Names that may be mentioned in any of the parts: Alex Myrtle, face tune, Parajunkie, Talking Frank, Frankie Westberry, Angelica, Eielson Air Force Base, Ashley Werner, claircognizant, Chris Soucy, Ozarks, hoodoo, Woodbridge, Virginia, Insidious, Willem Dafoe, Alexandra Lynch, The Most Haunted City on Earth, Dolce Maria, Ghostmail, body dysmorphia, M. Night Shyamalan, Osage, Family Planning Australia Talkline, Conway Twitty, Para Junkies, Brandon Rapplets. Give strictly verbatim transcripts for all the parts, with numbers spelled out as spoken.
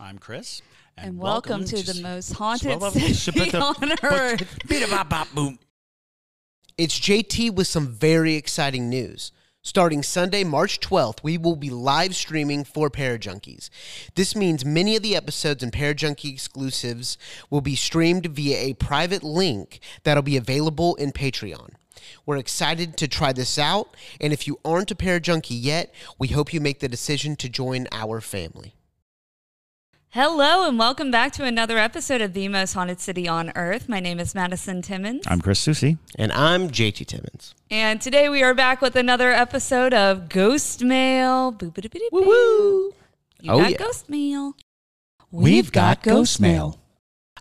I'm Chris. And, and welcome, welcome to, to the most haunted city on Earth. It's J T with some very exciting news. Starting Sunday, March twelfth, we will be live streaming for Para Junkies. This means many of the episodes and Parajunkie exclusives will be streamed via a private link that'll be available in Patreon. We're excited to try this out, and if you aren't a Parajunkie yet, we hope you make the decision to join our family. Hello and welcome back to another episode of The Most Haunted City on Earth. My name is Madison Timmons. I'm Chris Soucy. And I'm J T Timmons. And today we are back with another episode of Ghostmail. Woo-woo! You oh, got yeah. Ghostmail. We've, We've got, got Ghostmail.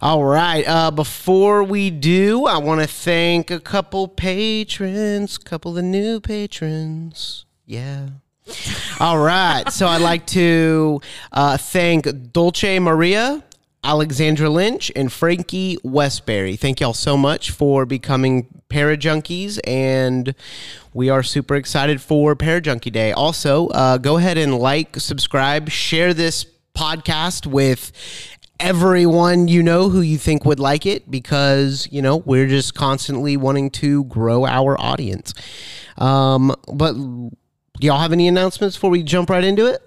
All right. Uh, before we do, I want to thank a couple patrons, a couple of new patrons. Yeah. All right, so I'd like to uh, thank Dolce Maria, Alexandra Lynch, and Frankie Westberry. Thank y'all so much for becoming Parajunkies, and we are super excited for Parajunkie Day. Also, uh, go ahead and like, subscribe, share this podcast with everyone you know who you think would like it, because, you know, we're just constantly wanting to grow our audience. Um, but... y'all have any announcements before we jump right into it?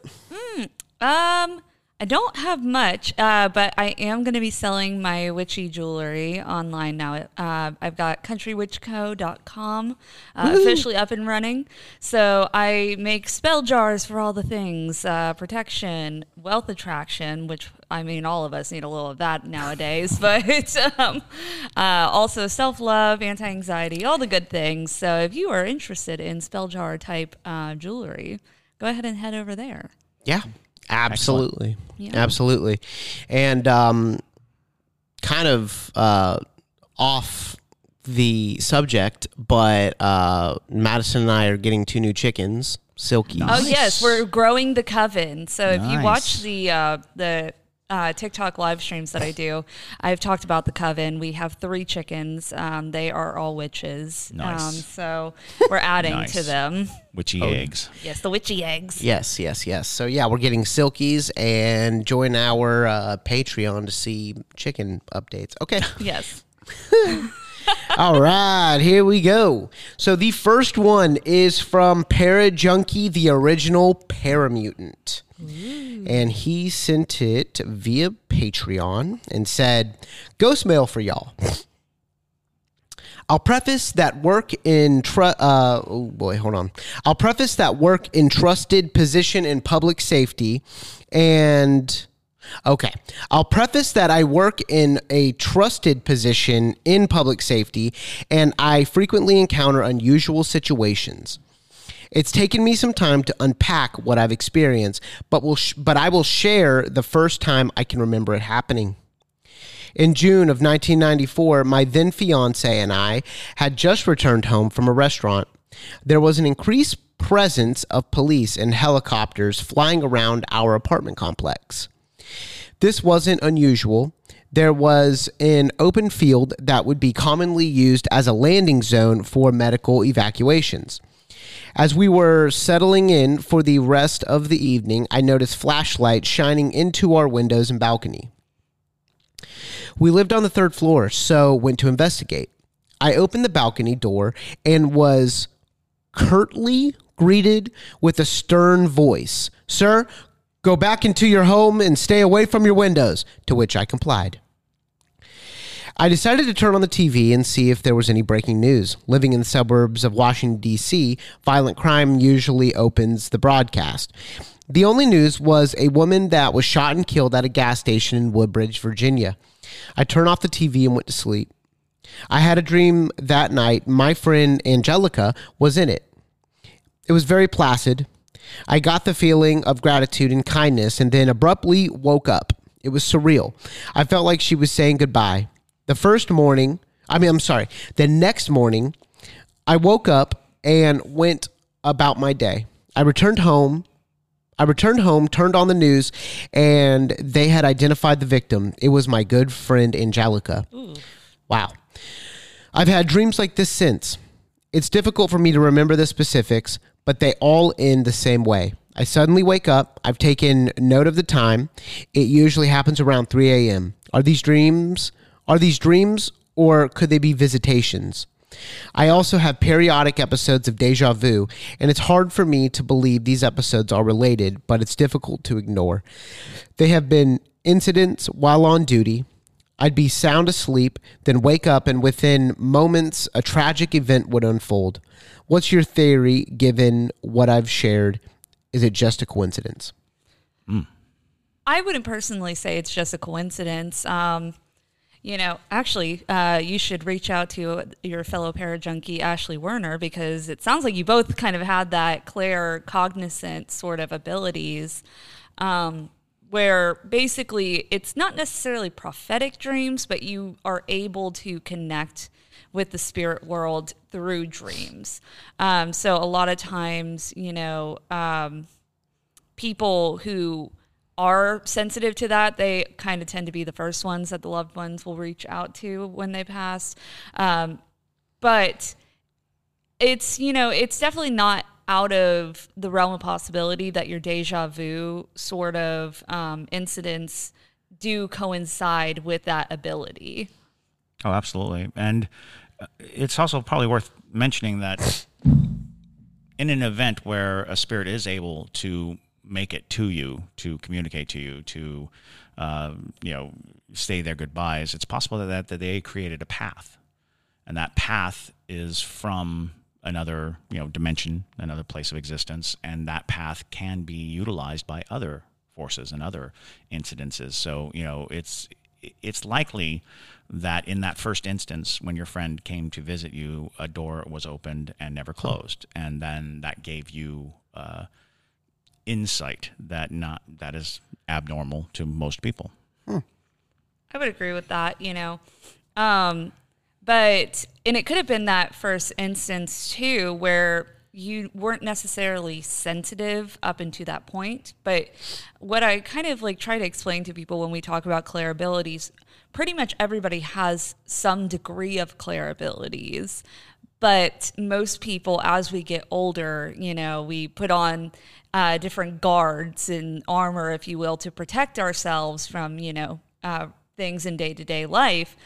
Mm, um, I don't have much, uh, but I am going to be selling my witchy jewelry online now. Uh, I've got country witch co dot com uh, officially up and running. So I make spell jars for all the things, uh, protection, wealth attraction, which, I mean, all of us need a little of that nowadays, but um, uh, also self-love, anti-anxiety, all the good things. So if you are interested in spell jar type uh, jewelry, go ahead and head over there. Yeah, absolutely. Yeah. Absolutely. And um, kind of uh, off the subject, but uh, Madison and I are getting two new chickens, Silkies. Nice. Oh, yes, we're growing the coven. So nice. If you watch the uh, the... Uh, TikTok live streams that I do, I've talked about the coven. We have three chickens. Um, they are all witches. Nice. Um, so we're adding nice. to them. Witchy oh, eggs. Yes, the witchy eggs. Yes, yes, yes. So yeah, we're getting Silkies, and join our uh, Patreon to see chicken updates. Okay. Yes. All right, here we go. So the first one is from Parajunkie, the original Paramutant. Ooh. And he sent it via Patreon and said, Ghostmail for y'all. I'll preface that work in, tr- uh, oh boy, hold on. I'll preface that work in trusted position in public safety and... Okay, I'll preface that I work in a trusted position in public safety, and I frequently encounter unusual situations. It's taken me some time to unpack what I've experienced, but will sh- but I will share the first time I can remember it happening. In June of nineteen ninety-four, my then fiance and I had just returned home from a restaurant. There was an increased presence of police and helicopters flying around our apartment complex. This wasn't unusual. There was an open field that would be commonly used as a landing zone for medical evacuations. As we were settling in for the rest of the evening, I noticed flashlights shining into our windows and balcony. We lived on the third floor, so went to investigate. I opened the balcony door and was curtly greeted with a stern voice. "Sir, go back into your home and stay away from your windows," to which I complied. I decided to turn on the T V and see if there was any breaking news. Living in the suburbs of Washington, D C, violent crime usually opens the broadcast. The only news was a woman that was shot and killed at a gas station in Woodbridge, Virginia. I turned off the T V and went to sleep. I had a dream that night. My friend Angelica was in it. It was very placid. I got the feeling of gratitude and kindness, and then abruptly woke up. It was surreal. I felt like she was saying goodbye. The first morning, I mean, I'm sorry, the next morning, I woke up and went about my day. I returned home. I returned home, turned on the news, and they had identified the victim. It was my good friend, Angelica. Ooh. Wow. I've had dreams like this since. It's difficult for me to remember the specifics, but they all end the same way. I suddenly wake up. I've taken note of the time. It usually happens around three a.m. Are these dreams? Are these dreams, or could they be visitations? I also have periodic episodes of deja vu, and it's hard for me to believe these episodes are related, but it's difficult to ignore. They have been incidents while on duty. I'd be sound asleep, then wake up, and within moments, a tragic event would unfold. What's your theory, given what I've shared? Is it just a coincidence? Mm. I wouldn't personally say it's just a coincidence. Um You know, actually, uh, you should reach out to your fellow Parajunkie, Ashley Werner, because it sounds like you both kind of had that claircognizant sort of abilities um, where basically it's not necessarily prophetic dreams, but you are able to connect with the spirit world through dreams. Um, so a lot of times, you know, um, people who are sensitive to that, they kind of tend to be the first ones that the loved ones will reach out to when they pass. Um, but it's, you know, it's definitely not out of the realm of possibility that your deja vu sort of um, incidents do coincide with that ability. Oh, absolutely. And it's also probably worth mentioning that in an event where a spirit is able to make it to you, to communicate to you, to, uh, you know, say their goodbyes, it's possible that, that they created a path. And that path is from another, you know, dimension, another place of existence. And that path can be utilized by other forces and other incidences. So, you know, it's, it's likely that in that first instance, when your friend came to visit you, a door was opened and never closed. And then that gave you, uh, insight that not that is abnormal to most people. Hmm. I would agree with that, you know. Um, but, and it could have been that first instance too, where you weren't necessarily sensitive up into that point. But what I kind of like try to explain to people when we talk about clairabilities, pretty much everybody has some degree of clairabilities. But most people, as we get older, you know, we put on uh, different guards and armor, if you will, to protect ourselves from, you know, uh, things in day-to-day life.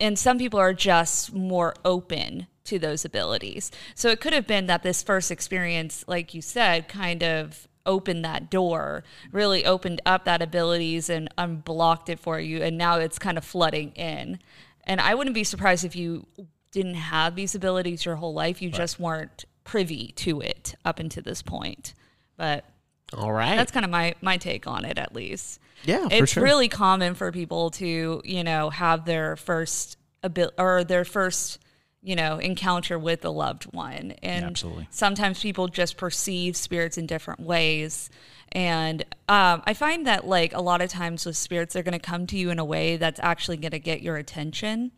And some people are just more open to those abilities. So it could have been that this first experience, like you said, kind of opened that door, really opened up that abilities and unblocked it for you. And now it's kind of flooding in. And I wouldn't be surprised if you didn't have these abilities your whole life. You right. just weren't privy to it up until this point. But all right, that's kind of my, my take on it, at least. Yeah, it's for sure. Really common for people to, you know, have their first abil- or their first, you know, encounter with a loved one. And yeah, absolutely. Sometimes people just perceive spirits in different ways. And um, I find that, like, a lot of times with spirits, they're going to come to you in a way that's actually going to get your attention.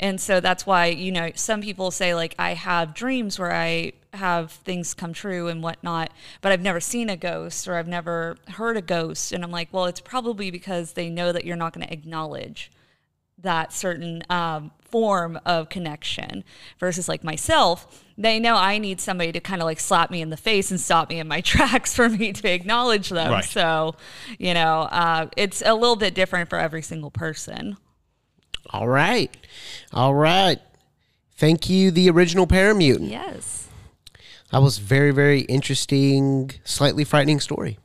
And so that's why, you know, some people say, like, I have dreams where I have things come true and whatnot, but I've never seen a ghost or I've never heard a ghost. And I'm like, well, it's probably because they know that you're not going to acknowledge that certain um, form of connection versus, like, myself. They know I need somebody to kind of, like, slap me in the face and stop me in my tracks for me to acknowledge them. Right. So, you know, uh, it's a little bit different for every single person. All right. All right. Thank you, the original Paramutant. Yes. That was very, very interesting, slightly frightening story.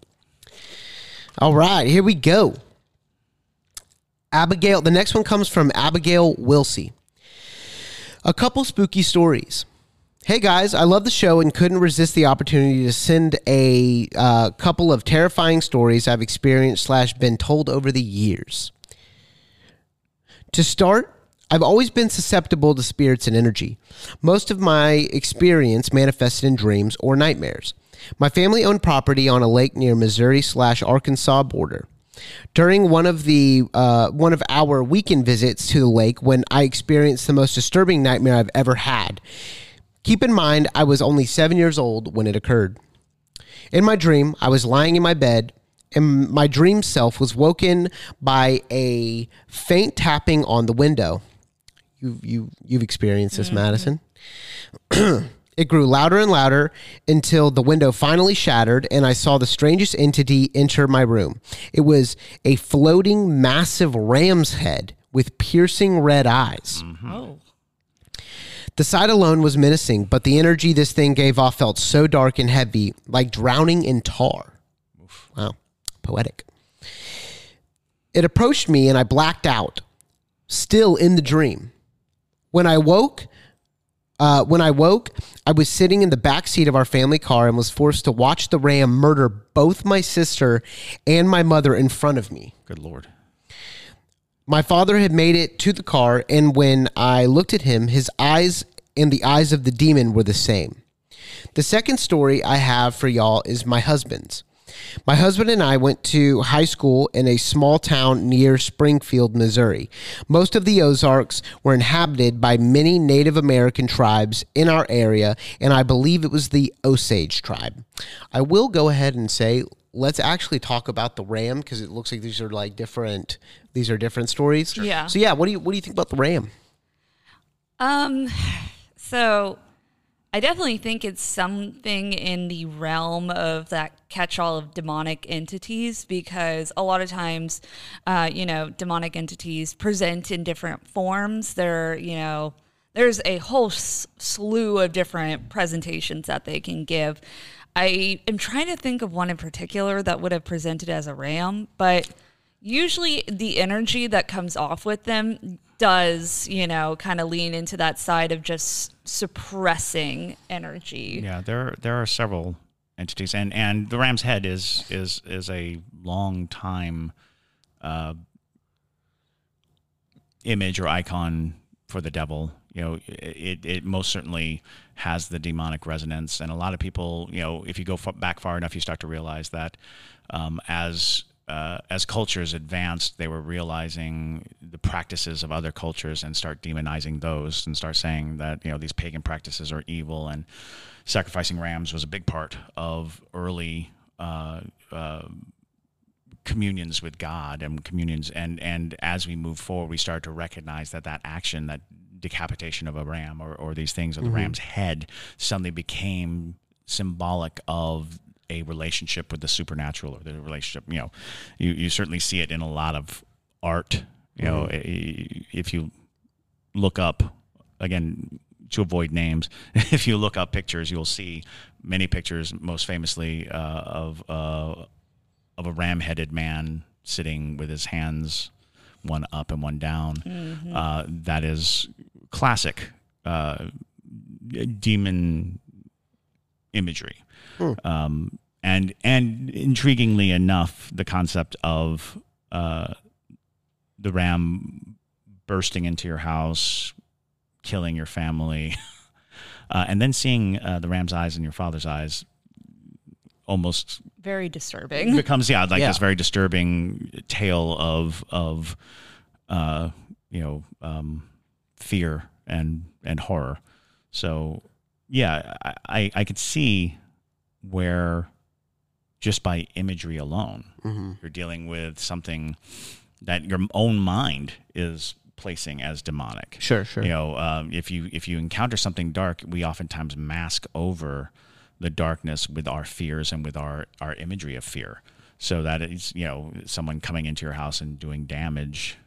All right. Here we go. Abigail. The next one comes from Abigail Wilsey. A couple spooky stories. Hey, guys. I love the show and couldn't resist the opportunity to send a uh, couple of terrifying stories I've experienced slash been told over the years. To start, I've always been susceptible to spirits and energy. Most of my experience manifested in dreams or nightmares. My family owned property on a lake near Missouri slash Arkansas border. During one of the uh, one of our weekend visits to the lake, when I experienced the most disturbing nightmare I've ever had. Keep in mind, I was only seven years old when it occurred. In my dream, I was lying in my bed, and my dream self was woken by a faint tapping on the window. You, you, you've experienced this, mm-hmm. Madison. It grew louder and louder until the window finally shattered and I saw the strangest entity enter my room. It was a floating, massive ram's head with piercing red eyes. Mm-hmm. Oh. The sight alone was menacing, but the energy this thing gave off felt so dark and heavy, like drowning in tar. Oof. Wow. Poetic. It approached me and I blacked out, still in the dream. When I woke... Uh, when I woke, I was sitting in the back seat of our family car and was forced to watch the ram murder both my sister and my mother in front of me. Good Lord. My father had made it to the car, and when I looked at him, his eyes and the eyes of the demon were the same. The second story I have for y'all is my husband's. My husband and I went to high school in a small town near Springfield, Missouri. Most of the Ozarks were inhabited by many Native American tribes in our area, and I believe it was the Osage tribe. I will go ahead and say, let's actually talk about the ram, because it looks like these are like different. These are different stories. Yeah. So yeah, what do you what do you think about the ram? Um. So. I definitely think it's something in the realm of that catch-all of demonic entities, because a lot of times, uh, you know, demonic entities present in different forms. They're, you know, there's a whole s- slew of different presentations that they can give. I am trying to think of one in particular that would have presented as a ram, but usually the energy that comes off with them does, you know, kind of lean into that side of just suppressing energy. Yeah, there there are several entities, and, and the ram's head is is is a long time uh, image or icon for the devil. You know, it it most certainly has the demonic resonance, and a lot of people, you know, if you go back far enough, you start to realize that um, as Uh, as cultures advanced, they were realizing the practices of other cultures and start demonizing those and start saying that, you know, these pagan practices are evil, and sacrificing rams was a big part of early uh, uh, communions with God and communions. And, and as we move forward, we start to recognize that that action, that decapitation of a ram or, or these things of the mm-hmm. ram's head suddenly became symbolic of a relationship with the supernatural, or the relationship, you know, you, you certainly see it in a lot of art. You know, mm-hmm. if you look up, again, to avoid names, if you look up pictures, you'll see many pictures, most famously uh, of uh, of a ram-headed man sitting with his hands one up and one down. Mm-hmm. Uh, that is classic uh, demon imagery. Hmm. Um, and and intriguingly enough, the concept of uh, the ram bursting into your house, killing your family, uh, and then seeing uh, the ram's eyes in your father's eyes, almost very disturbing. Becomes yeah, like yeah. this very disturbing tale of of uh, you know um, fear and and horror. So yeah, I I, I could see where just by imagery alone, mm-hmm. you're dealing with something that your own mind is placing as demonic. Sure, sure. You know, um, if you if you encounter something dark, we oftentimes mask over the darkness with our fears and with our, our imagery of fear. So that it's, you know, someone coming into your house and doing damage.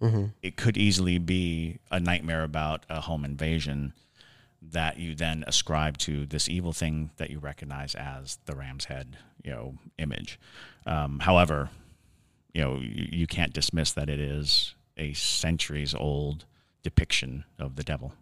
Mm-hmm. It could easily be a nightmare about a home invasion that you then ascribe to this evil thing that you recognize as the ram's head, you know, image. Um, however, you know, you, you can't dismiss that it is a centuries-old depiction of the devil.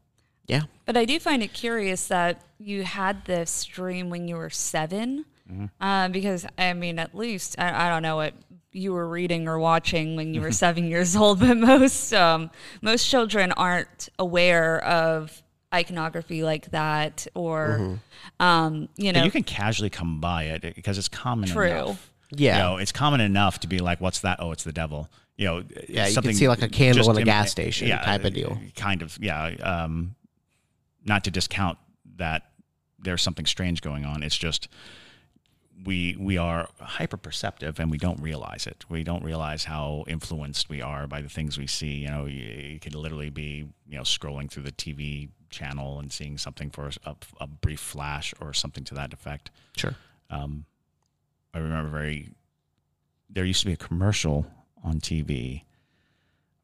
Yeah. But I do find it curious that you had this dream when you were seven, mm-hmm. uh, because, I mean, at least, I, I don't know what you were reading or watching when you were seven years old, but most um, most children aren't aware of iconography like that, or mm-hmm. um, you know, and you can casually come by it because it's common True. enough. Yeah. You know, it's common enough to be like, what's that? Oh, it's the devil. You know, yeah, you can see like a candle in a gas station yeah, type of deal. Kind of, yeah. Um, not to discount that there's something strange going on. It's just we we are hyper-perceptive and we don't realize it. We don't realize how influenced we are by the things we see. You know, you, you could literally be, you know, scrolling through the T V channel and seeing something for a, a brief flash or something to that effect. Sure. Um, I remember very, there used to be a commercial on T V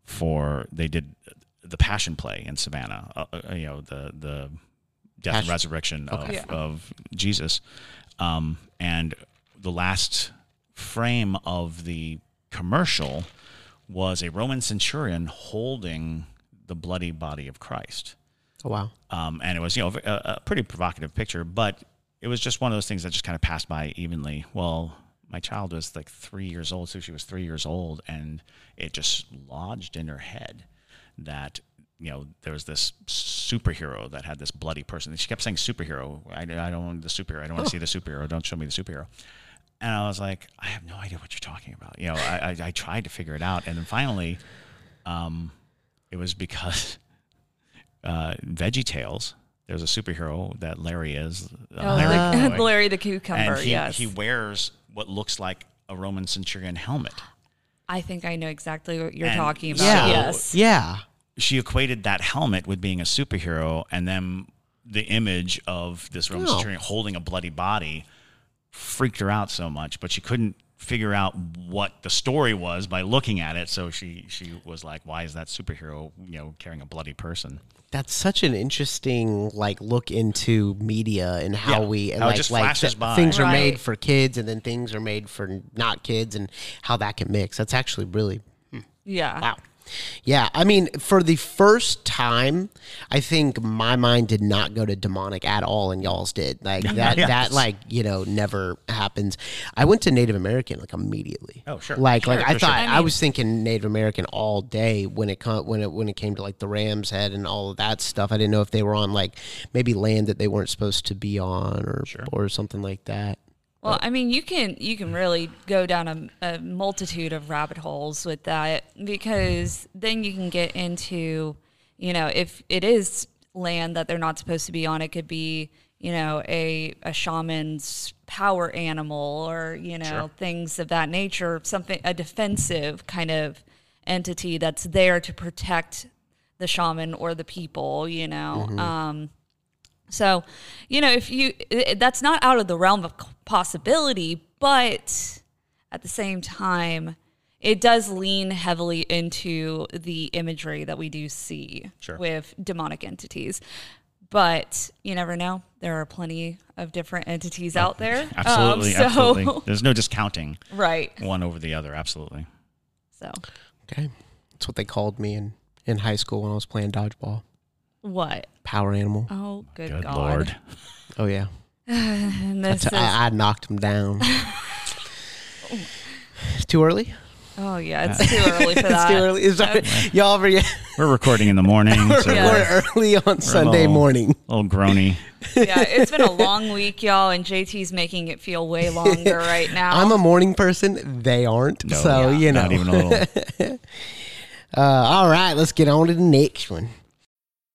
for, they did the Passion Play in Savannah, uh, you know, the, the death Passion. and resurrection okay. of, yeah. of Jesus. Um, and the last frame of the commercial was a Roman centurion holding the bloody body of Christ. Oh, wow. Um, and it was, you know, a, a pretty provocative picture, but it was just one of those things that just kind of passed by evenly. Well, my child was like three years old, so she was three years old, and it just lodged in her head that, you know, there was this superhero that had this bloody person. And she kept saying superhero. I, I don't want the superhero. I don't want to oh. see the superhero. Don't show me the superhero. And I was like, I have no idea what you're talking about. You know, I, I, I tried to figure it out. And then finally, um, it was because uh, VeggieTales, there's a superhero that Larry is. Uh, oh, Larry, like, Larry the Cucumber, and he, yes. he wears what looks like a Roman centurion helmet. I think I know exactly what you're and talking about. Yeah. So yes. Yeah. She equated that helmet with being a superhero, and then the image of this Roman oh. centurion holding a bloody body freaked her out so much, but she couldn't figure out what the story was by looking at it. So she, she was like, why is that superhero, you know, carrying a bloody person? That's such an interesting like look into media and how yeah. we and how like, it just like flashes by. Things right. are made for kids and then things are made for not kids and how that can mix. That's actually really yeah. Wow. Yeah, I mean, for the first time, I think my mind did not go to demonic at all, and y'all's did. Like that, yes. that like you know never happens. I went to Native American like immediately. Oh sure, like sure, like I thought sure. I, mean, I was thinking Native American all day when it come when it when it came to like the Ram's Head and all of that stuff. I didn't know if they were on like maybe land that they weren't supposed to be on or sure. or something like that. Well, I mean, you can you can really go down a, a multitude of rabbit holes with that, because then you can get into, you know, if it is land that they're not supposed to be on, it could be, you know, a, a shaman's power animal or, you know, sure. things of that nature, something, a defensive kind of entity that's there to protect the shaman or the people, you know. Mm-hmm. Um So, you know, if you, that's not out of the realm of possibility, but at the same time, it does lean heavily into the imagery that we do see sure. with demonic entities. But you never know. There are plenty of different entities oh, out there. Absolutely. Um, so. Absolutely. There's no discounting right. one over the other. Absolutely. So. Okay. That's what they called me in, in high school when I was playing dodgeball. What? Power animal. Oh, good, good God. Lord. Oh, yeah. That's, is... I, I knocked him down. Oh. It's too early? Oh, yeah. It's too early for that. It's too early. Sorry. Okay. Y'all re- We're recording in the morning. We're so yeah. early on We're Sunday a little, morning. A little groany. Yeah, it's been a long week, y'all, and J T's making it feel way longer right now. I'm a morning person. They aren't. No, so, yeah, you know. Not even a little. uh, all right. Let's get on to the next one.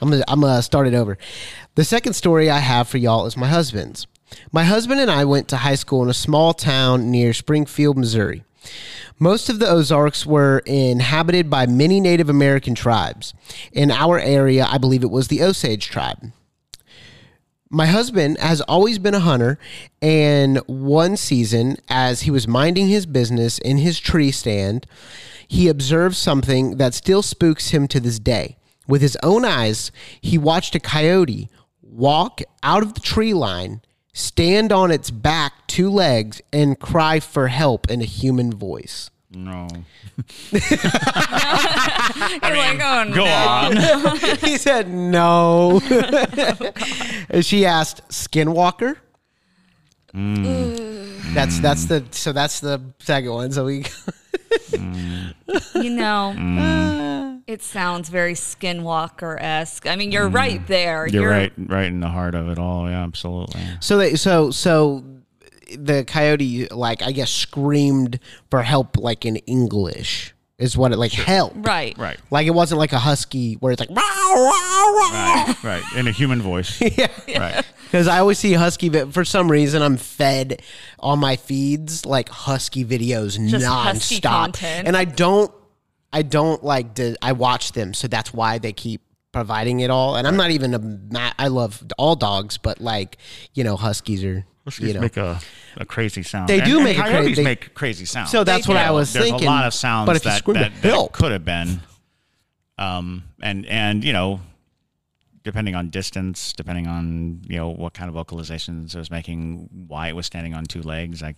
I'm gonna, I'm gonna start it over. The second story I have for y'all is my husband's. My husband and I went to high school in a small town near Springfield, Missouri. Most of the Ozarks were inhabited by many Native American tribes. In our area, I believe it was the Osage tribe. My husband has always been a hunter, and one season, as he was minding his business in his tree stand, he observed something that still spooks him to this day. With his own eyes, he watched a coyote walk out of the tree line stand on its back two legs, and cry for help in a human voice. No. I mean, like, oh, go no. on. He said no. She asked, "Skinwalker." Mm. That's that's the so that's the second one. So we, mm. you know, mm. it sounds very Skinwalker-esque. I mean, you're mm. right there. You're, you're right, right in the heart of it all. Yeah, absolutely. So they, so so. The coyote, like, I guess, screamed for help, like, in English is what it, like, sure. help. Right. Right. Like, it wasn't like a husky where it's like, wow, wow, wow. Right. Right. In a human voice. Yeah. Right. Because I always see husky, but for some reason, I'm fed on my feeds, like, husky videos just nonstop. Husky content. And I don't, I don't, like, do, I watch them. So that's why they keep providing it all. And right. I'm not even a, I love all dogs, but, like, you know, huskies are. Huskies you know. make a, a crazy sound. They do and, make and a crazy, they, make crazy sounds. So that's they what do. I was There's thinking. There's a lot of sounds but that, that, that could have been. Um, and, and, you know, depending on distance, depending on, you know, what kind of vocalizations it was making, why it was standing on two legs. I,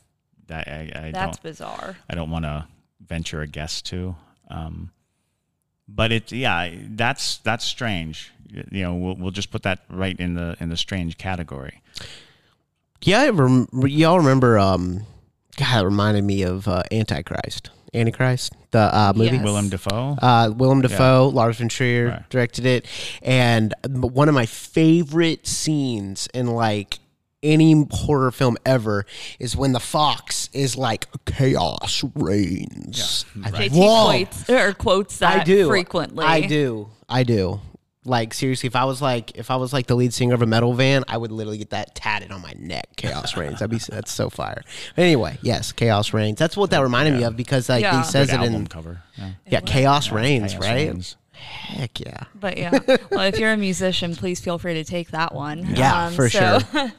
that, I, I that's don't, bizarre. I don't want to venture a guess to. Um, but, it, yeah, that's that's strange. You know, we'll, we'll just put that right in the in the strange category. Yeah, rem- y'all remember, um, God, it reminded me of uh, Antichrist. Antichrist, the uh, movie. Yes. Willem Dafoe. Uh, Willem Dafoe, yeah. Lars von Trier right. directed it. And one of my favorite scenes in, like, any horror film ever is when the fox is like, chaos reigns. Yeah. Right. J T quotes, or quotes that I do. frequently. I do. I do. Like, seriously, if I was like, if I was like the lead singer of a metal band, I would literally get that tatted on my neck. Chaos reigns. That'd be that's so fire. But anyway, yes, chaos reigns. That's what that reminded yeah. me of because like yeah. he says Good it album in cover. Yeah, yeah chaos yeah, reigns, chaos right? Reigns. Heck yeah. But yeah, well, if you're a musician, please feel free to take that one. Yeah, um, for so, sure.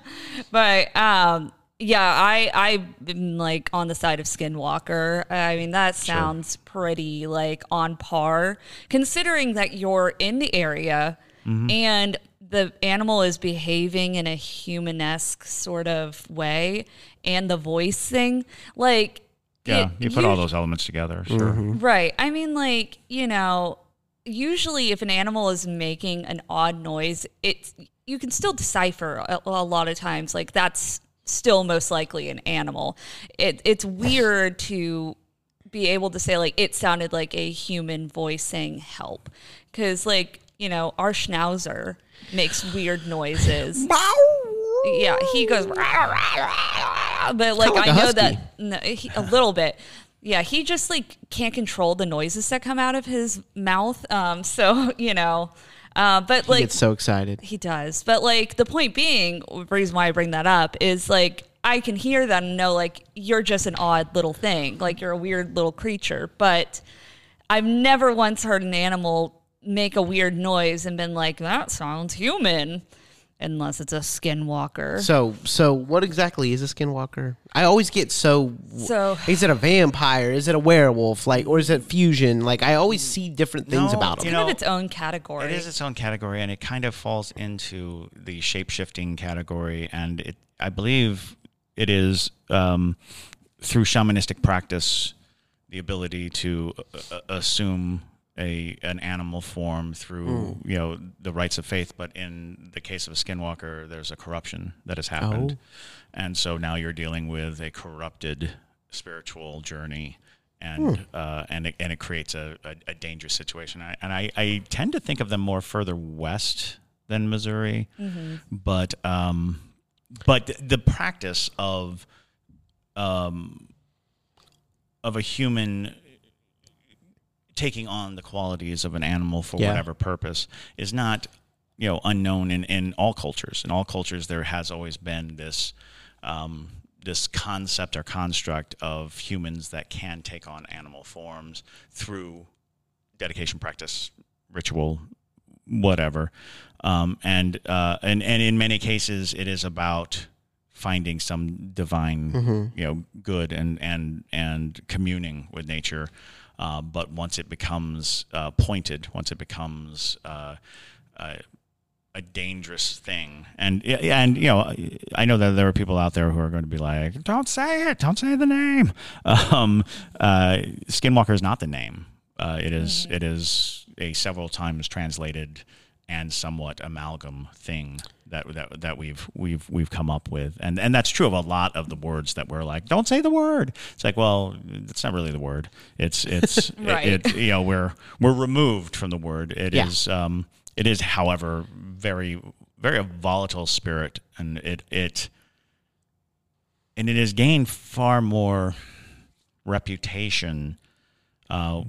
But um, yeah, I I'm like on the side of Skinwalker. I mean, that sounds. Sure. pretty like on par considering that you're in the area mm-hmm. and the animal is behaving in a humanesque sort of way and the voice thing like yeah it, you put you, all those elements together sure. mm-hmm. right I mean like you know usually if an animal is making an odd noise it's you can still decipher a, a lot of times like that's still most likely an animal it, it's weird to be able to say like it sounded like a human voice saying help because like you know our schnauzer makes weird noises yeah he goes but like, like I know that no, he, a little bit yeah he just like can't control the noises that come out of his mouth um so you know uh but he like gets so excited he does but like the point being the reason why I bring that up is like I can hear that and know, like, you're just an odd little thing. Like, you're a weird little creature. But I've never once heard an animal make a weird noise and been like, that sounds human, unless it's a skinwalker. So, so what exactly is a skinwalker? I always get so, so is it a vampire? Is it a werewolf? Like, or is it fusion? Like, I always see different things no, about it. It's kind of its own category. It is its own category, and it kind of falls into the shape-shifting category. And it, I believe... It is um, through shamanistic practice, the ability to uh, assume a an animal form through mm. you know the rites of faith. But in the case of a skinwalker, there's a corruption that has happened, oh. and so now you're dealing with a corrupted spiritual journey, and mm. uh, and it, and it creates a, a, a dangerous situation. I, and I, I tend to think of them more further west than Missouri, mm-hmm. but. Um, But the practice of um, of a human taking on the qualities of an animal for yeah. whatever purpose is not, you know, unknown in, in all cultures. In all cultures, there has always been this um, this concept or construct of humans that can take on animal forms through dedication, practice, ritual, whatever. Um, and, uh, and and in many cases, it is about finding some divine, mm-hmm. you know, good and and and communing with nature. Uh, but once it becomes uh, pointed, once it becomes uh, uh, a dangerous thing. And, and you know, I know that there are people out there who are going to be like, don't say it. Don't say the name. Um, uh, Skinwalker is not the name. Uh, it is, it is a several times translated and somewhat amalgam thing that, that, that we've, we've, we've come up with. And, and that's true of a lot of the words that we're like, don't say the word. It's like, well, it's not really the word. It's, it's, right. it, it, you know, we're, we're removed from the word. It yeah. is, um, it is, however, very, very a volatile spirit, and it, it, and it has gained far more reputation, uh,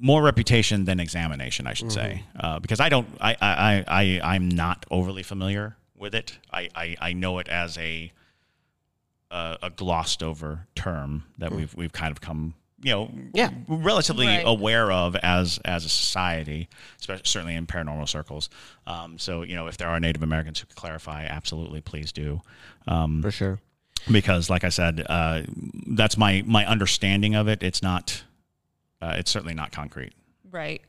more reputation than examination, I should mm-hmm. say, uh, because I don't, I, I, I, I, I'm not overly familiar with it. I, I, I know it as a, uh, a glossed over term that mm. we've, we've kind of come, you know, yeah. relatively right. aware of as, as a society, especially, certainly in paranormal circles. Um, so, you know, if there are Native Americans who could clarify, absolutely, please do. Um, For sure. Because, like I said, uh, that's my, my understanding of it. It's not, uh, it's certainly not concrete. Right.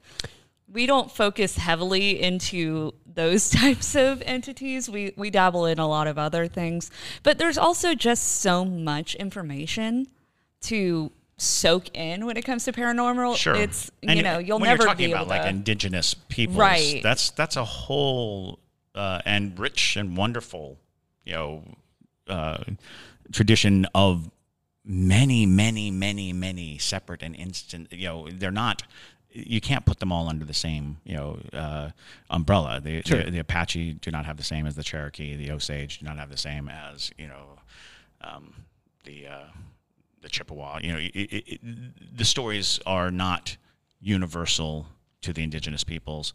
We don't focus heavily into those types of entities. We, we dabble in a lot of other things. But there's also just so much information to soak in when it comes to paranormal. Sure. It's, you and know, you'll when never you're talking be about able like to... indigenous peoples. Right. That's that's a whole uh, and rich and wonderful, you know, uh, tradition of many, many, many, many separate and instant. You know, they're not. You can't put them all under the same, you know, uh, umbrella. The, sure. the the Apache do not have the same as the Cherokee. The Osage do not have the same as, you know, um, the. Uh, the Chippewa, you know, it, it, it, the stories are not universal to the indigenous peoples.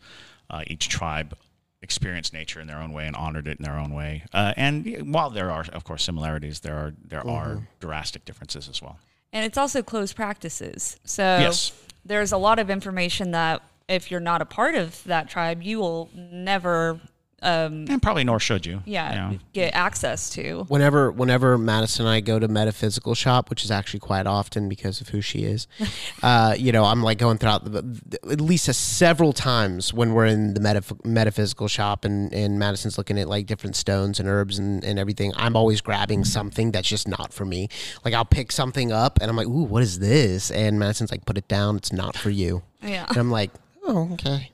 Uh, each tribe experienced nature in their own way and honored it in their own way. Uh, and while there are, of course, similarities, there are there mm-hmm. are drastic differences as well. And it's also closed practices. So yes. there's a lot of information that if you're not a part of that tribe, you will never... Um, and probably nor should you. Yeah, you know. Get access to. Whenever whenever Madison and I go to Metaphysical Shop, which is actually quite often because of who she is, uh, you know, I'm like going throughout the, at least a several times when we're in the metaph- Metaphysical Shop and, and Madison's looking at like different stones and herbs and, and everything, I'm always grabbing something that's just not for me. Like I'll pick something up and I'm like, ooh, what is this? And Madison's like, put it down. It's not for you. Yeah. And I'm like, oh, okay.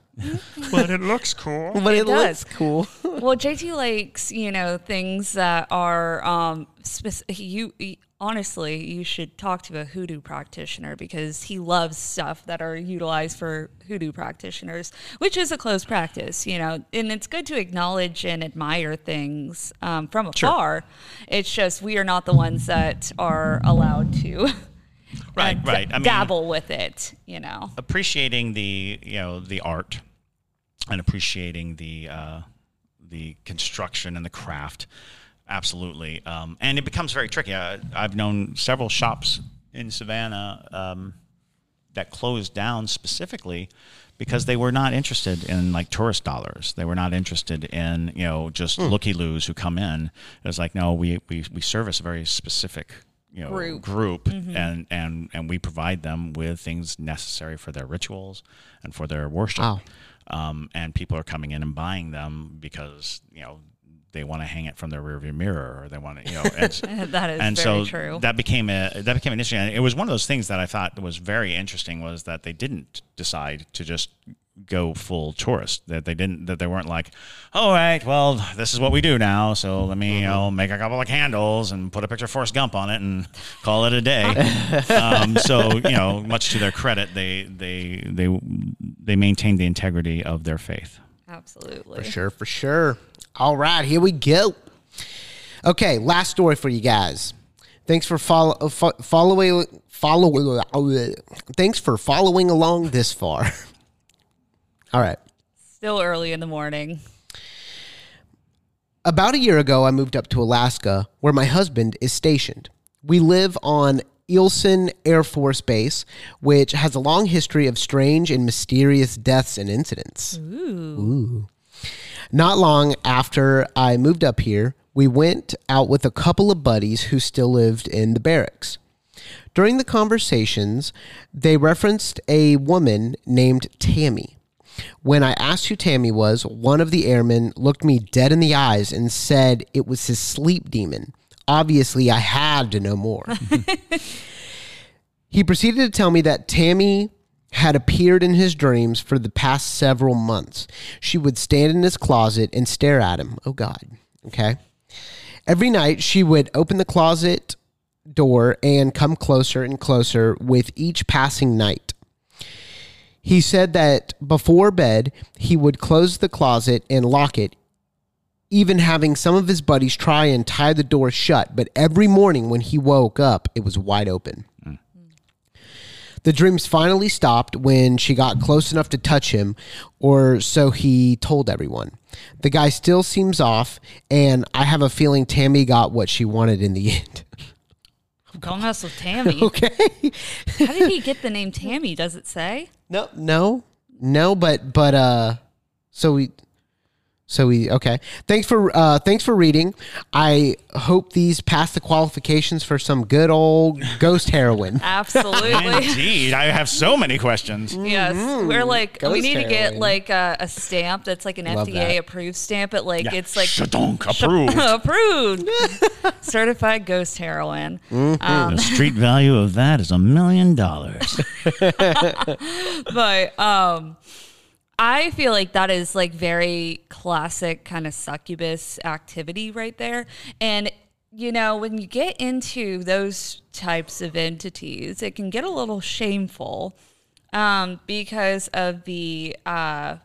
But it looks cool. But it, it looks cool. Well, J T likes, you know, things that are um spec- you, you honestly, you should talk to a hoodoo practitioner because he loves stuff that are utilized for hoodoo practitioners, which is a closed practice, you know. And it's good to acknowledge and admire things um from afar. Sure. It's just we are not the ones that are allowed to Right, uh, right. I mean, dabble with it, you know. Appreciating the, you know, the art, and appreciating the uh, the construction and the craft, absolutely. Um, and it becomes very tricky. I, I've known several shops in Savannah um, that closed down specifically because they were not interested in like tourist dollars. They were not interested in, you know, just mm. looky-loos who come in. It was like, no, we we we service very specific. You know, group, group mm-hmm. and, and, and we provide them with things necessary for their rituals and for their worship. Wow. Um, and people are coming in and buying them because, you know, they want to hang it from their rearview mirror, or they want to, you know, and, that is and very so true. That became a, that became an issue. And it was one of those things that I thought was very interesting, was that they didn't decide to just go full tourist, that they didn't, that they weren't like, all right, well, this is what we do now, so let me mm-hmm. you know, make a couple of candles and put a picture of Forrest Gump on it and call it a day. um, so, you know, much to their credit, they they they they maintained the integrity of their faith. Absolutely. For sure, for sure. All right, here we go. Okay, last story for you guys. Thanks for follow, fo- following follow, uh, thanks for following along this far. All right. Still early in the morning. About a year ago, I moved up to Alaska, where my husband is stationed. We live on Eielson Air Force Base, which has a long history of strange and mysterious deaths and incidents. Ooh. Ooh. Not long after I moved up here, we went out with a couple of buddies who still lived in the barracks. During the conversations, they referenced a woman named Tammy. When I asked who Tammy was, one of the airmen looked me dead in the eyes and said it was his sleep demon. Obviously, I had to know more. He proceeded to tell me that Tammy had appeared in his dreams for the past several months. She would stand in his closet and stare at him. Oh, God. Okay. Every night, she would open the closet door and come closer and closer with each passing night. He said that before bed, he would close the closet and lock it, even having some of his buddies try and tie the door shut. But every morning when he woke up, it was wide open. Mm. The dreams finally stopped when she got close enough to touch him, or so he told everyone. The guy still seems off, and I have a feeling Tammy got what she wanted in the end. Don't hustle Tammy. Okay. How did he get the name Tammy? Does it say? No, no, no. But but uh, so we, so we. Okay. Thanks for uh, thanks for reading. I hope these pass the qualifications for some good old ghost heroin. Absolutely. Indeed, I have so many questions. Yes, mm-hmm. We're like ghost we need heroin. To get like a, a stamp that's like an Love F D A that. Approved stamp. But like yeah. it's like Shadonk approved, approved, certified ghost heroin. Mm-hmm. Um, the street value of that is a million dollars. But um. I feel like that is like very classic kind of succubus activity right there. And, you know, when you get into those types of entities, it can get a little shameful um, because of the uh,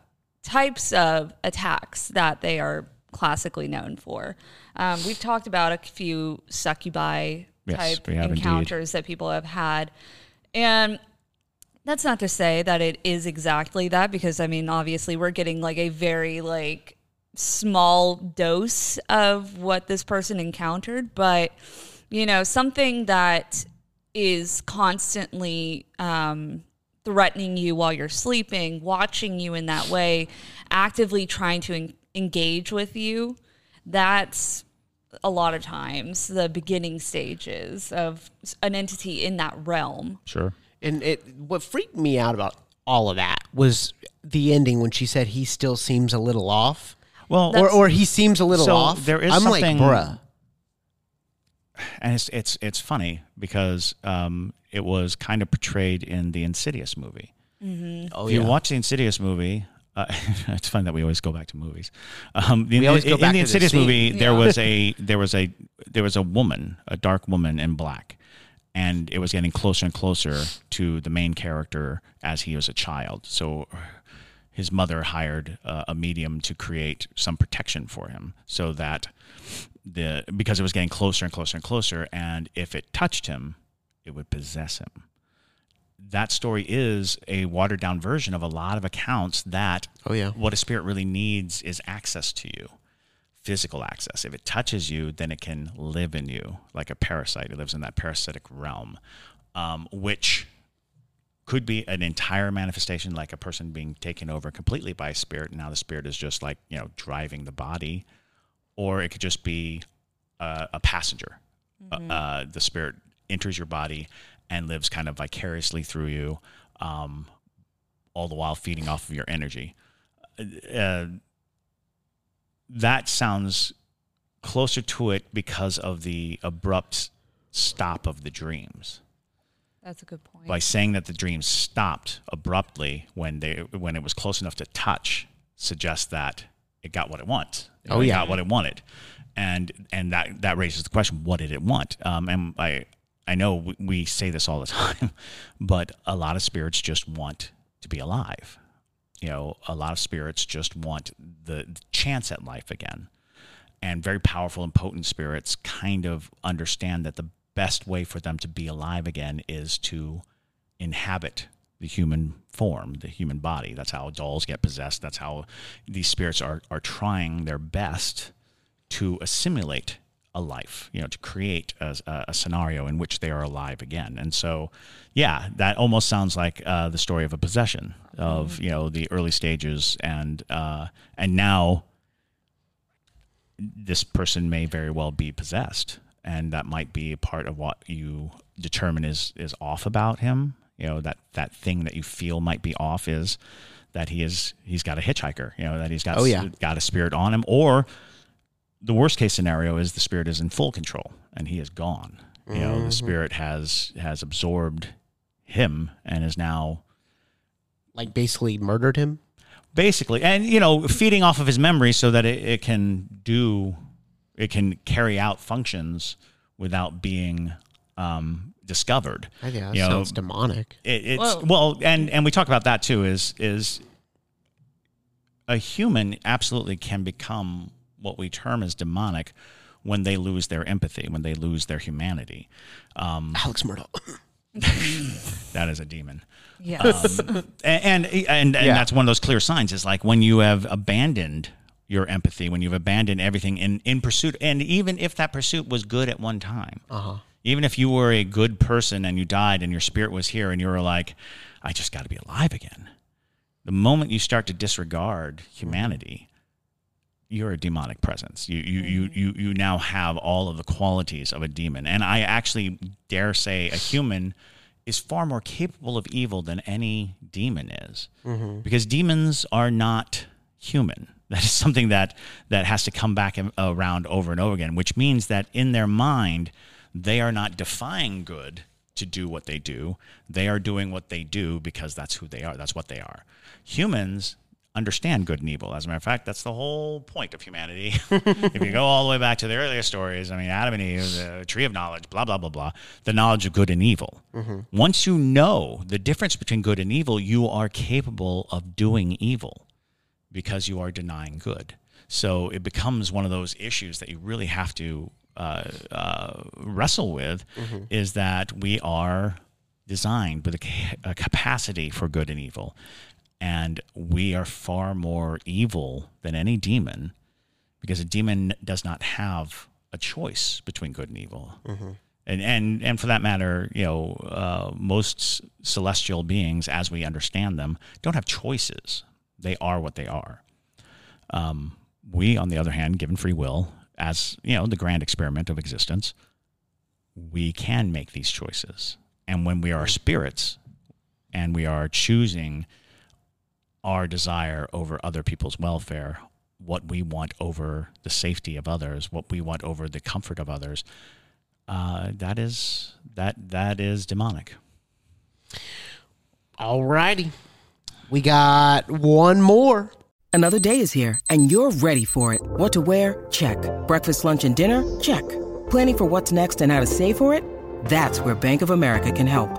types of attacks that they are classically known for. Um, we've talked about a few succubi type yes, encounters indeed. That people have had. And that's not to say that it is exactly that, because, I mean, obviously we're getting, like, a very, like, small dose of what this person encountered. But, you know, something that is constantly um, threatening you while you're sleeping, watching you in that way, actively trying to en- engage with you, that's a lot of times the beginning stages of an entity in that realm. Sure. And it what freaked me out about all of that was the ending when she said he still seems a little off. Well, or or he seems a little so off. There is I'm something, like, bruh. And it's it's it's funny because um, it was kind of portrayed in the Insidious movie. Mm-hmm. Oh, if yeah. you watch the Insidious movie. Uh, it's funny that we always go back to movies. Um, we in, always go in, back in the to Insidious the movie. Yeah. There was a there was a there was a woman, a dark woman in black. And it was getting closer and closer to the main character as he was a child. So his mother hired uh, a medium to create some protection for him so that the because it was getting closer and closer and closer. And if it touched him, it would possess him. That story is a watered down version of a lot of accounts that oh, yeah. what a spirit really needs is access to you. Physical access. If it touches you, then it can live in you like a parasite. It lives in that parasitic realm, um, which could be an entire manifestation, like a person being taken over completely by a spirit. And now the spirit is just like, you know, driving the body, or it could just be uh, a passenger. Mm-hmm. Uh, the spirit enters your body and lives kind of vicariously through you, um, all the while feeding off of your energy. Uh, That sounds closer to it because of the abrupt stop of the dreams. That's a good point. By saying that the dreams stopped abruptly when they when it was close enough to touch suggests that it got what it wants. Oh, yeah. It got what it wanted. And and that, that raises the question, what did it want? Um, and I, I know we, we say this all the time, but a lot of spirits just want to be alive. You know, a lot of spirits just want the chance at life again. And very powerful and potent spirits kind of understand that the best way for them to be alive again is to inhabit the human form, the human body. That's how dolls get possessed. That's how these spirits are, are trying their best to assimilate a life, you know, to create a, a scenario in which they are alive again. And so, yeah, that almost sounds like uh, the story of a possession of, mm-hmm. you know, the early stages. And, uh, and now this person may very well be possessed. And that might be a part of what you determine is, is off about him. You know, that, that thing that you feel might be off is that he is he's got a hitchhiker, you know, that he's got, oh, yeah. got a spirit on him, or the worst case scenario is the spirit is in full control and he is gone. You mm-hmm. know, the spirit has has absorbed him and is now like basically murdered him. Basically, and you know, feeding off of his memory so that it, it can do, it can carry out functions without being um, discovered. I guess that sounds demonic. It, it's Whoa. well, and and we talk about that too. Is is a human absolutely can become what we term as demonic when they lose their empathy, when they lose their humanity. Um, Alex Myrtle. That is a demon. Yes. Um, and and, and, and yeah. that's one of those clear signs. It's like when you have abandoned your empathy, when you've abandoned everything in, in pursuit, and even if that pursuit was good at one time, uh-huh. even if you were a good person and you died and your spirit was here and you were like, I just got to be alive again. The moment you start to disregard humanity, you're a demonic presence. You you, you you you now have all of the qualities of a demon. And I actually dare say a human is far more capable of evil than any demon is. Mm-hmm. Because demons are not human. That is something that, that has to come back around over and over again, which means that in their mind, they are not defying good to do what they do. They are doing what they do because that's who they are. That's what they are. Humans understand good and evil. As a matter of fact, that's the whole point of humanity. If you go all the way back to the earlier stories, I mean, Adam and Eve, the tree of knowledge, blah, blah, blah, blah, the knowledge of good and evil. Mm-hmm. Once you know the difference between good and evil, you are capable of doing evil because you are denying good. So it becomes one of those issues that you really have to uh, uh, wrestle with, mm-hmm. is that we are designed with a, ca- a capacity for good and evil. And we are far more evil than any demon, because a demon does not have a choice between good and evil. Mm-hmm. And, and and for that matter, you know, uh, most celestial beings, as we understand them, don't have choices. They are what they are. Um, we, on the other hand, given free will, as, you know, the grand experiment of existence, we can make these choices. And when we are spirits and we are choosing our desire over other people's welfare, what we want over the safety of others, what we want over the comfort of others, uh, that is that that is demonic. All righty. We got one more. Another day is here, and you're ready for it. What to wear? Check. Breakfast, lunch, and dinner? Check. Planning for what's next and how to save for it? That's where Bank of America can help.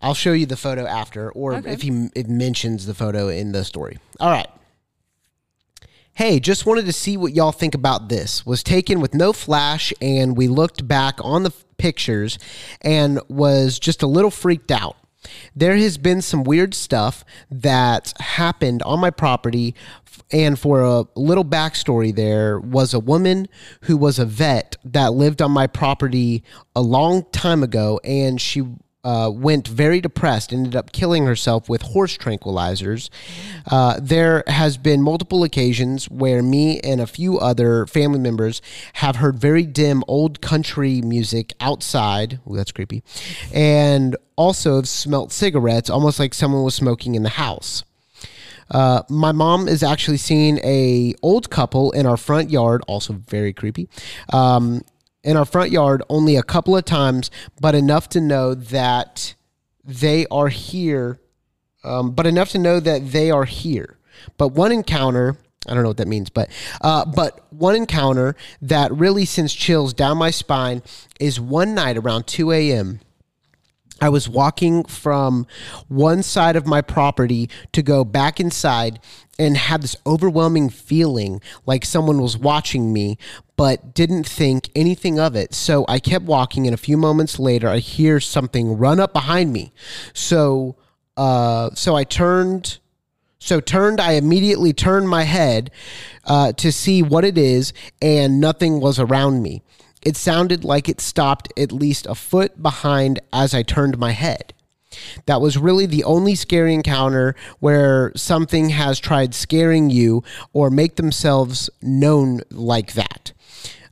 I'll show you the photo after, or okay. if he it mentions the photo in the story. All right. Hey, just wanted to see what y'all think about this. Was taken with no flash, and we looked back on the pictures and was just a little freaked out. There has been some weird stuff that happened on my property, and for a little backstory, there was a woman who was a vet that lived on my property a long time ago, and she uh, went very depressed, ended up killing herself with horse tranquilizers. Uh, there has been multiple occasions where me and a few other family members have heard very dim old country music outside. Ooh, that's creepy. And also have smelt cigarettes, almost like someone was smoking in the house. Uh, my mom is actually seeing a old couple in our front yard, also very creepy, um, in our front yard only a couple of times, but enough to know that they are here, um, but enough to know that they are here. But one encounter, I don't know what that means, but, uh, but one encounter that really sends chills down my spine is one night around two a.m., I was walking from one side of my property to go back inside and had this overwhelming feeling like someone was watching me, but didn't think anything of it. So I kept walking, and a few moments later, I hear something run up behind me. So, uh, so I turned So turned, I immediately turned my head uh, to see what it is, and nothing was around me. It sounded like it stopped at least a foot behind as I turned my head. That was really the only scary encounter where something has tried scaring you or make themselves known like that.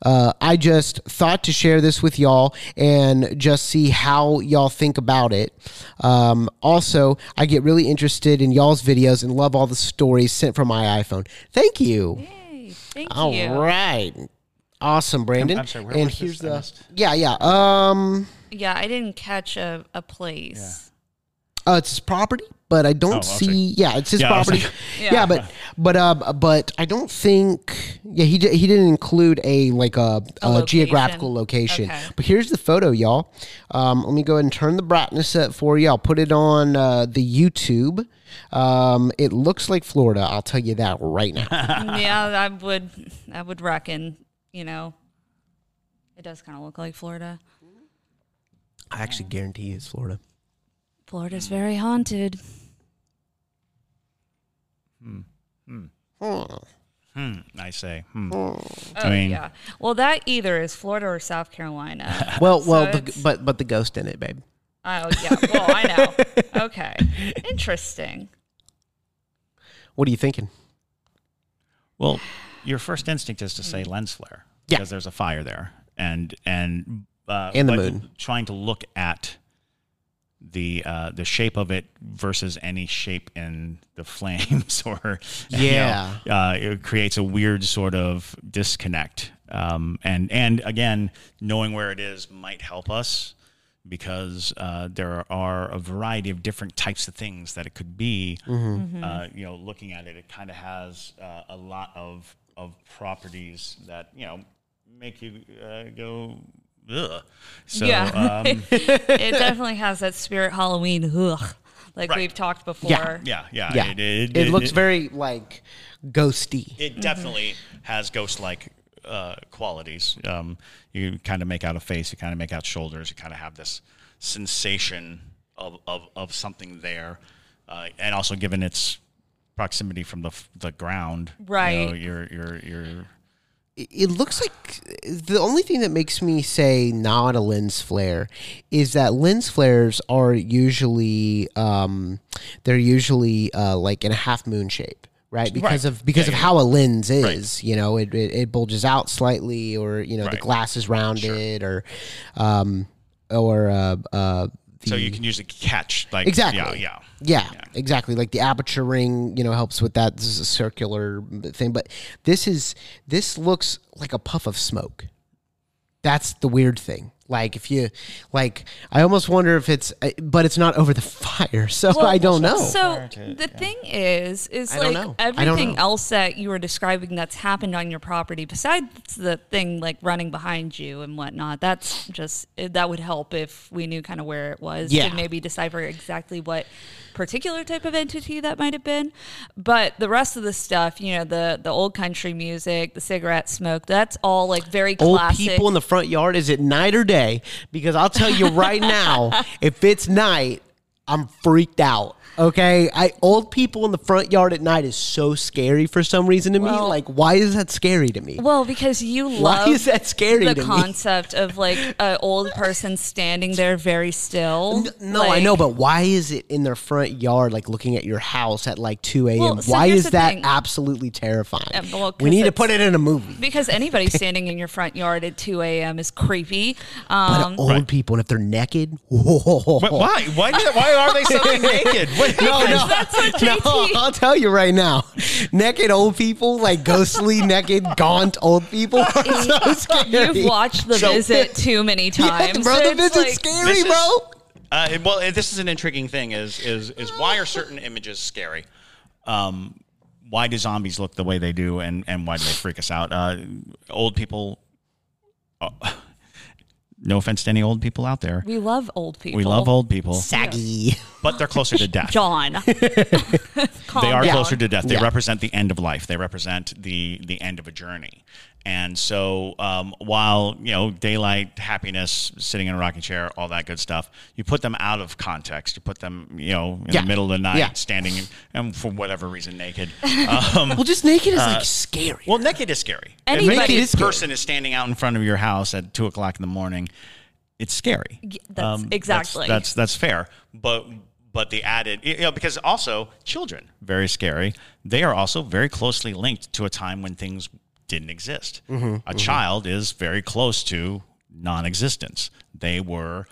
Uh, I just thought to share this with y'all and just see how y'all think about it. Um, also, I get really interested in y'all's videos and love all the stories sent from my iPhone. Thank you. Yay, thank all you. All right. Awesome, Brandon. I'm sorry, where and was here's this? the yeah, yeah. Um, yeah, I didn't catch a, a place. Yeah. Uh, it's his property, but I don't oh, see, see. Yeah, it's his yeah, property. Like, yeah. yeah, but but uh, but I don't think. Yeah, he he didn't include a like a, a, a location. geographical location. Okay. But here's the photo, y'all. Um, let me go ahead and turn the brightness up for you. I'll put it on uh, the YouTube. Um, it looks like Florida. I'll tell you that right now. yeah, I would. I would reckon. You know, it does kind of look like Florida. I actually guarantee it's Florida. Florida's very haunted. Hmm. Hmm. Hmm. I say. Hmm. Oh, I mean, yeah. Well, that either is Florida or South Carolina. well, so well, the, but but the ghost in it, babe. Oh yeah. Well, I know. Okay. Interesting. What are you thinking? Well. Your first instinct is to say lens flare because yeah. there's a fire there, and and uh, and the moon. Trying to look at the uh, the shape of it versus any shape in the flames, or yeah, you know, uh, it creates a weird sort of disconnect. Um, and and again, knowing where it is might help us because uh, there are a variety of different types of things that it could be. Mm-hmm. Uh, you know, looking at it, it kind of has uh, a lot of. of properties that, you know, make you uh, go, ugh. So, yeah. Um, it definitely has that spirit Halloween, ugh, like right. we've talked before. Yeah, yeah, yeah. yeah. It, it, it, it looks it, very, like, ghosty. It definitely mm-hmm. has ghost-like uh, qualities. Um, you kind of make out a face, you kind of make out shoulders, you kind of have this sensation of, of, of something there. Uh, and also given its proximity from the the ground, right? You know, you're you're you're. It looks like the only thing that makes me say not a lens flare is that lens flares are usually um, they're usually uh, like in a half moon shape, right? Because right. of because yeah, of yeah. how a lens is, right. you know, it, it it bulges out slightly, or you know right. the glass is rounded, sure. or um, or uh, uh, the, so you can usually catch like exactly yeah. yeah. Yeah, yeah, exactly. Like the aperture ring, you know, helps with that. This is a circular thing, but this is this looks like a puff of smoke. That's the weird thing. Like if you, like, I almost wonder if it's, but it's not over the fire, so well, I don't know. So to, the yeah. thing is, is I like everything else that you were describing that's happened on your property, besides the thing like running behind you and whatnot. That's just that would help if we knew kind of where it was yeah. to maybe decipher exactly what particular type of entity that might have been. But the rest of the stuff, you know, the the old country music, the cigarette smoke, that's all like very classic. Old people in the front yard. Is it night or day? Because I'll tell you right now, if it's night, I'm freaked out. Okay, I old people in the front yard at night is so scary for some reason to well, me. Like, why is that scary to me? Well, because you love why is that scary the to concept me? Of like an old person standing there very still. No, like, I know, but why is it in their front yard, like looking at your house at like two a.m.? Well, so why is that thing. absolutely terrifying? Um, well, we need to put it in a movie. Because anybody standing in your front yard at two a.m. is creepy. Um, but old right. people, and if they're naked, whoa. But why? Why? Why are they so naked? No, no, that's what J T no, I'll tell you right now. Naked old people, like ghostly, naked, gaunt old people are so scary. You've watched The so, Visit too many times. Yeah, bro, The Visit's like, scary, is, bro. Uh, well, this is an intriguing thing is, is, is why are certain images scary? Um, why do zombies look the way they do, and, and why do they freak us out? Uh, old people... Uh, No offense to any old people out there. We love old people. We love old people. Saggy. But they're closer to death. John. They are down. closer to death. They yeah. represent the end of life. They represent the the end of a journey. And so um, while, you know, daylight, happiness, sitting in a rocking chair, all that good stuff, you put them out of context. You put them, you know, in yeah. the middle of the night, yeah. standing in, and for whatever reason, naked. Um, well, just naked is uh, like scary. Well, naked is scary. Anybody, if any person is standing out in front of your house at two o'clock in the morning, it's scary. That's um, exactly. That's, that's that's fair. But but the added, you know, because also children, very scary. They are also very closely linked to a time when things didn't exist. Mm-hmm, a mm-hmm. child is very close to non-existence. They were,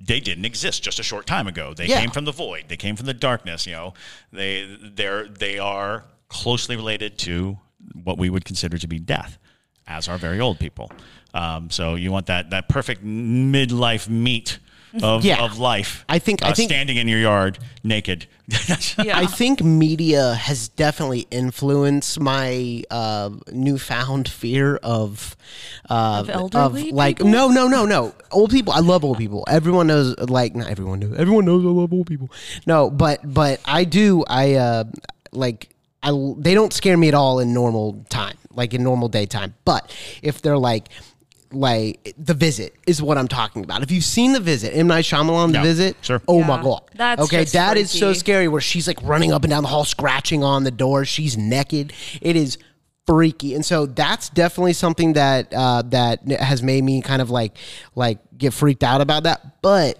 they didn't exist just a short time ago. They yeah. came from the void. They came from the darkness. You know, they they're they are closely related to what we would consider to be death, as are very old people. Um, so you want that that perfect midlife meat of yeah. of life. I think uh, I think standing in your yard naked. yeah. I think media has definitely influenced my uh, newfound fear of uh, of, elderly of like people? no no no no old people. I love old people. Everyone knows like not everyone knows everyone knows I love old people. No, but but I do. I uh, like. I, they don't scare me at all in normal time, like in normal daytime. But if they're like, like The Visit is what I'm talking about. If you've seen The Visit, M. Night Shyamalan, The yeah, Visit, sure. oh yeah. my God. That's okay, that freaky. Is so scary where she's like running up and down the hall, scratching on the door. She's naked. It is freaky. And so that's definitely something that uh, that has made me kind of like, like get freaked out about that. But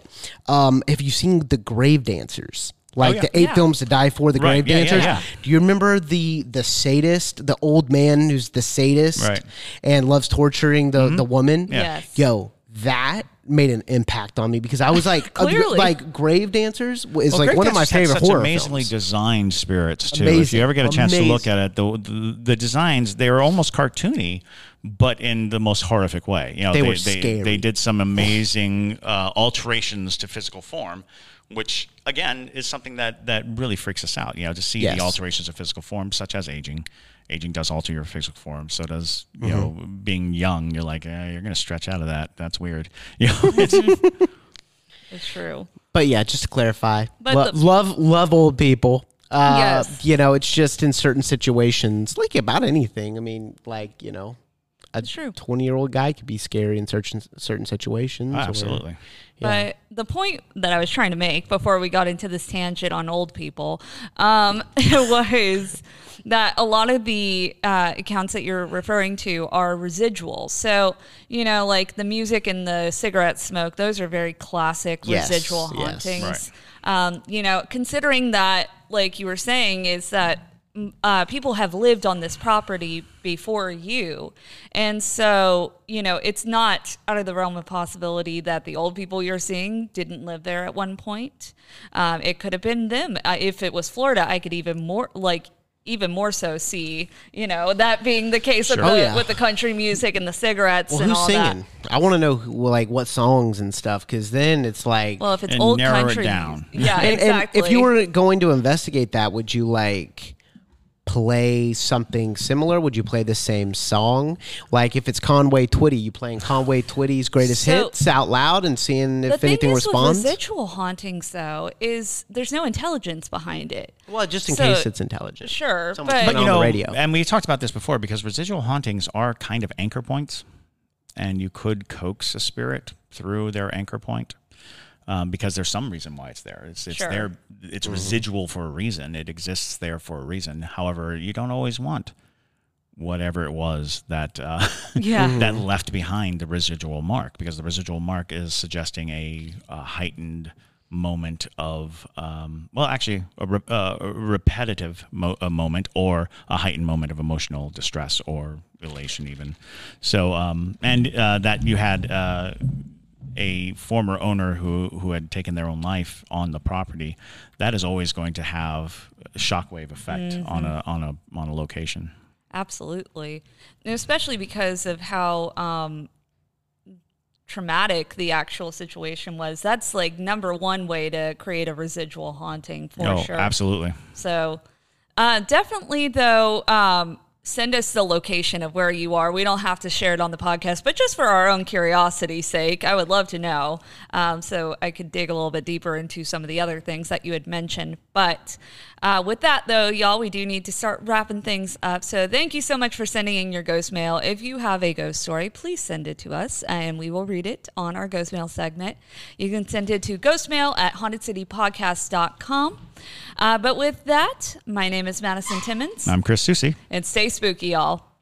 um, if you've seen The Grave Dancers, Like oh, yeah. the eight yeah. films to die for, the right. Grave Dancers. Yeah, yeah, yeah. Do you remember the the sadist, the old man who's the sadist right. and loves torturing the, mm-hmm. the woman? Yeah. Yes. Yo, that made an impact on me because I was like, clearly, a, like Grave Dancers is well, like Grave one Dancers of my favorite horror amazingly films. Designed spirits too. Amazing. If you ever get a chance Amazing. To look at it, the, the the designs they're almost cartoony, but in the most horrific way. You know, they they were they, scary. They did some amazing uh, alterations to physical form. Which again is something that, that really freaks us out, you know, to see yes. the alterations of physical form, such as aging. Aging does alter your physical form. So does you mm-hmm. know being young. You're like, eh, you're going to stretch out of that. That's weird. You know, it's, it's true. But yeah, just to clarify, lo- the- love love old people. Uh, yes, you know, it's just in certain situations, like about anything. I mean, like you know, a twenty-year-old guy could be scary in certain certain situations. Oh, absolutely. Or, yeah. But the point that I was trying to make before we got into this tangent on old people um, was that a lot of the uh, accounts that you're referring to are residual. So, you know, like the music and the cigarette smoke, those are very classic yes, residual hauntings. Yes. Right. Um, you know, considering that, like you were saying, is that Uh, people have lived on this property before you. And so, you know, it's not out of the realm of possibility that the old people you're seeing didn't live there at one point. Um, it could have been them. Uh, if it was Florida, I could even more, like, even more so see, you know, that being the case sure. with, the, oh, yeah. with the country music and the cigarettes well, and all singing? That. Who's singing? I want to know, who, like, what songs and stuff, because then it's like... Well, if it's old country... narrow it down. Yeah, and, exactly. And if you were going to investigate that, would you, like... play something similar? Would you play the same song? Like if it's Conway Twitty, you playing Conway Twitty's greatest so, hits out loud and seeing if anything is responds? The residual hauntings though is there's no intelligence behind it. Well, just in so, case it's intelligent. Sure. Someone's but, but you know, on the radio. And we talked about this before because residual hauntings are kind of anchor points and you could coax a spirit through their anchor point. Um, because there's some reason why it's there. It's it's sure. there. It's mm-hmm. residual for a reason. It exists there for a reason. However, you don't always want whatever it was that uh, yeah. mm-hmm. that left behind the residual mark, because the residual mark is suggesting a, a heightened moment of um, well, actually, a, re- uh, a repetitive mo- a moment or a heightened moment of emotional distress or elation, even. So, um, and uh, that you had. Uh, a former owner who, who had taken their own life on the property, that is always going to have a shockwave effect mm-hmm. on a on a on a location. Absolutely. And especially because of how um, traumatic the actual situation was. That's like number one way to create a residual haunting for oh, sure. Absolutely. So uh, definitely though, um, send us the location of where you are. We don't have to share it on the podcast, but just for our own curiosity's sake, I would love to know. Um, so I could dig a little bit deeper into some of the other things that you had mentioned. But uh, with that, though, y'all, we do need to start wrapping things up. So thank you so much for sending in your ghost mail. If you have a ghost story, please send it to us, and we will read it on our ghost mail segment. You can send it to ghostmail at haunted city podcast dot com. Uh, but with that, my name is Madison Timmons. I'm Chris Soucy. And stay spooky, y'all.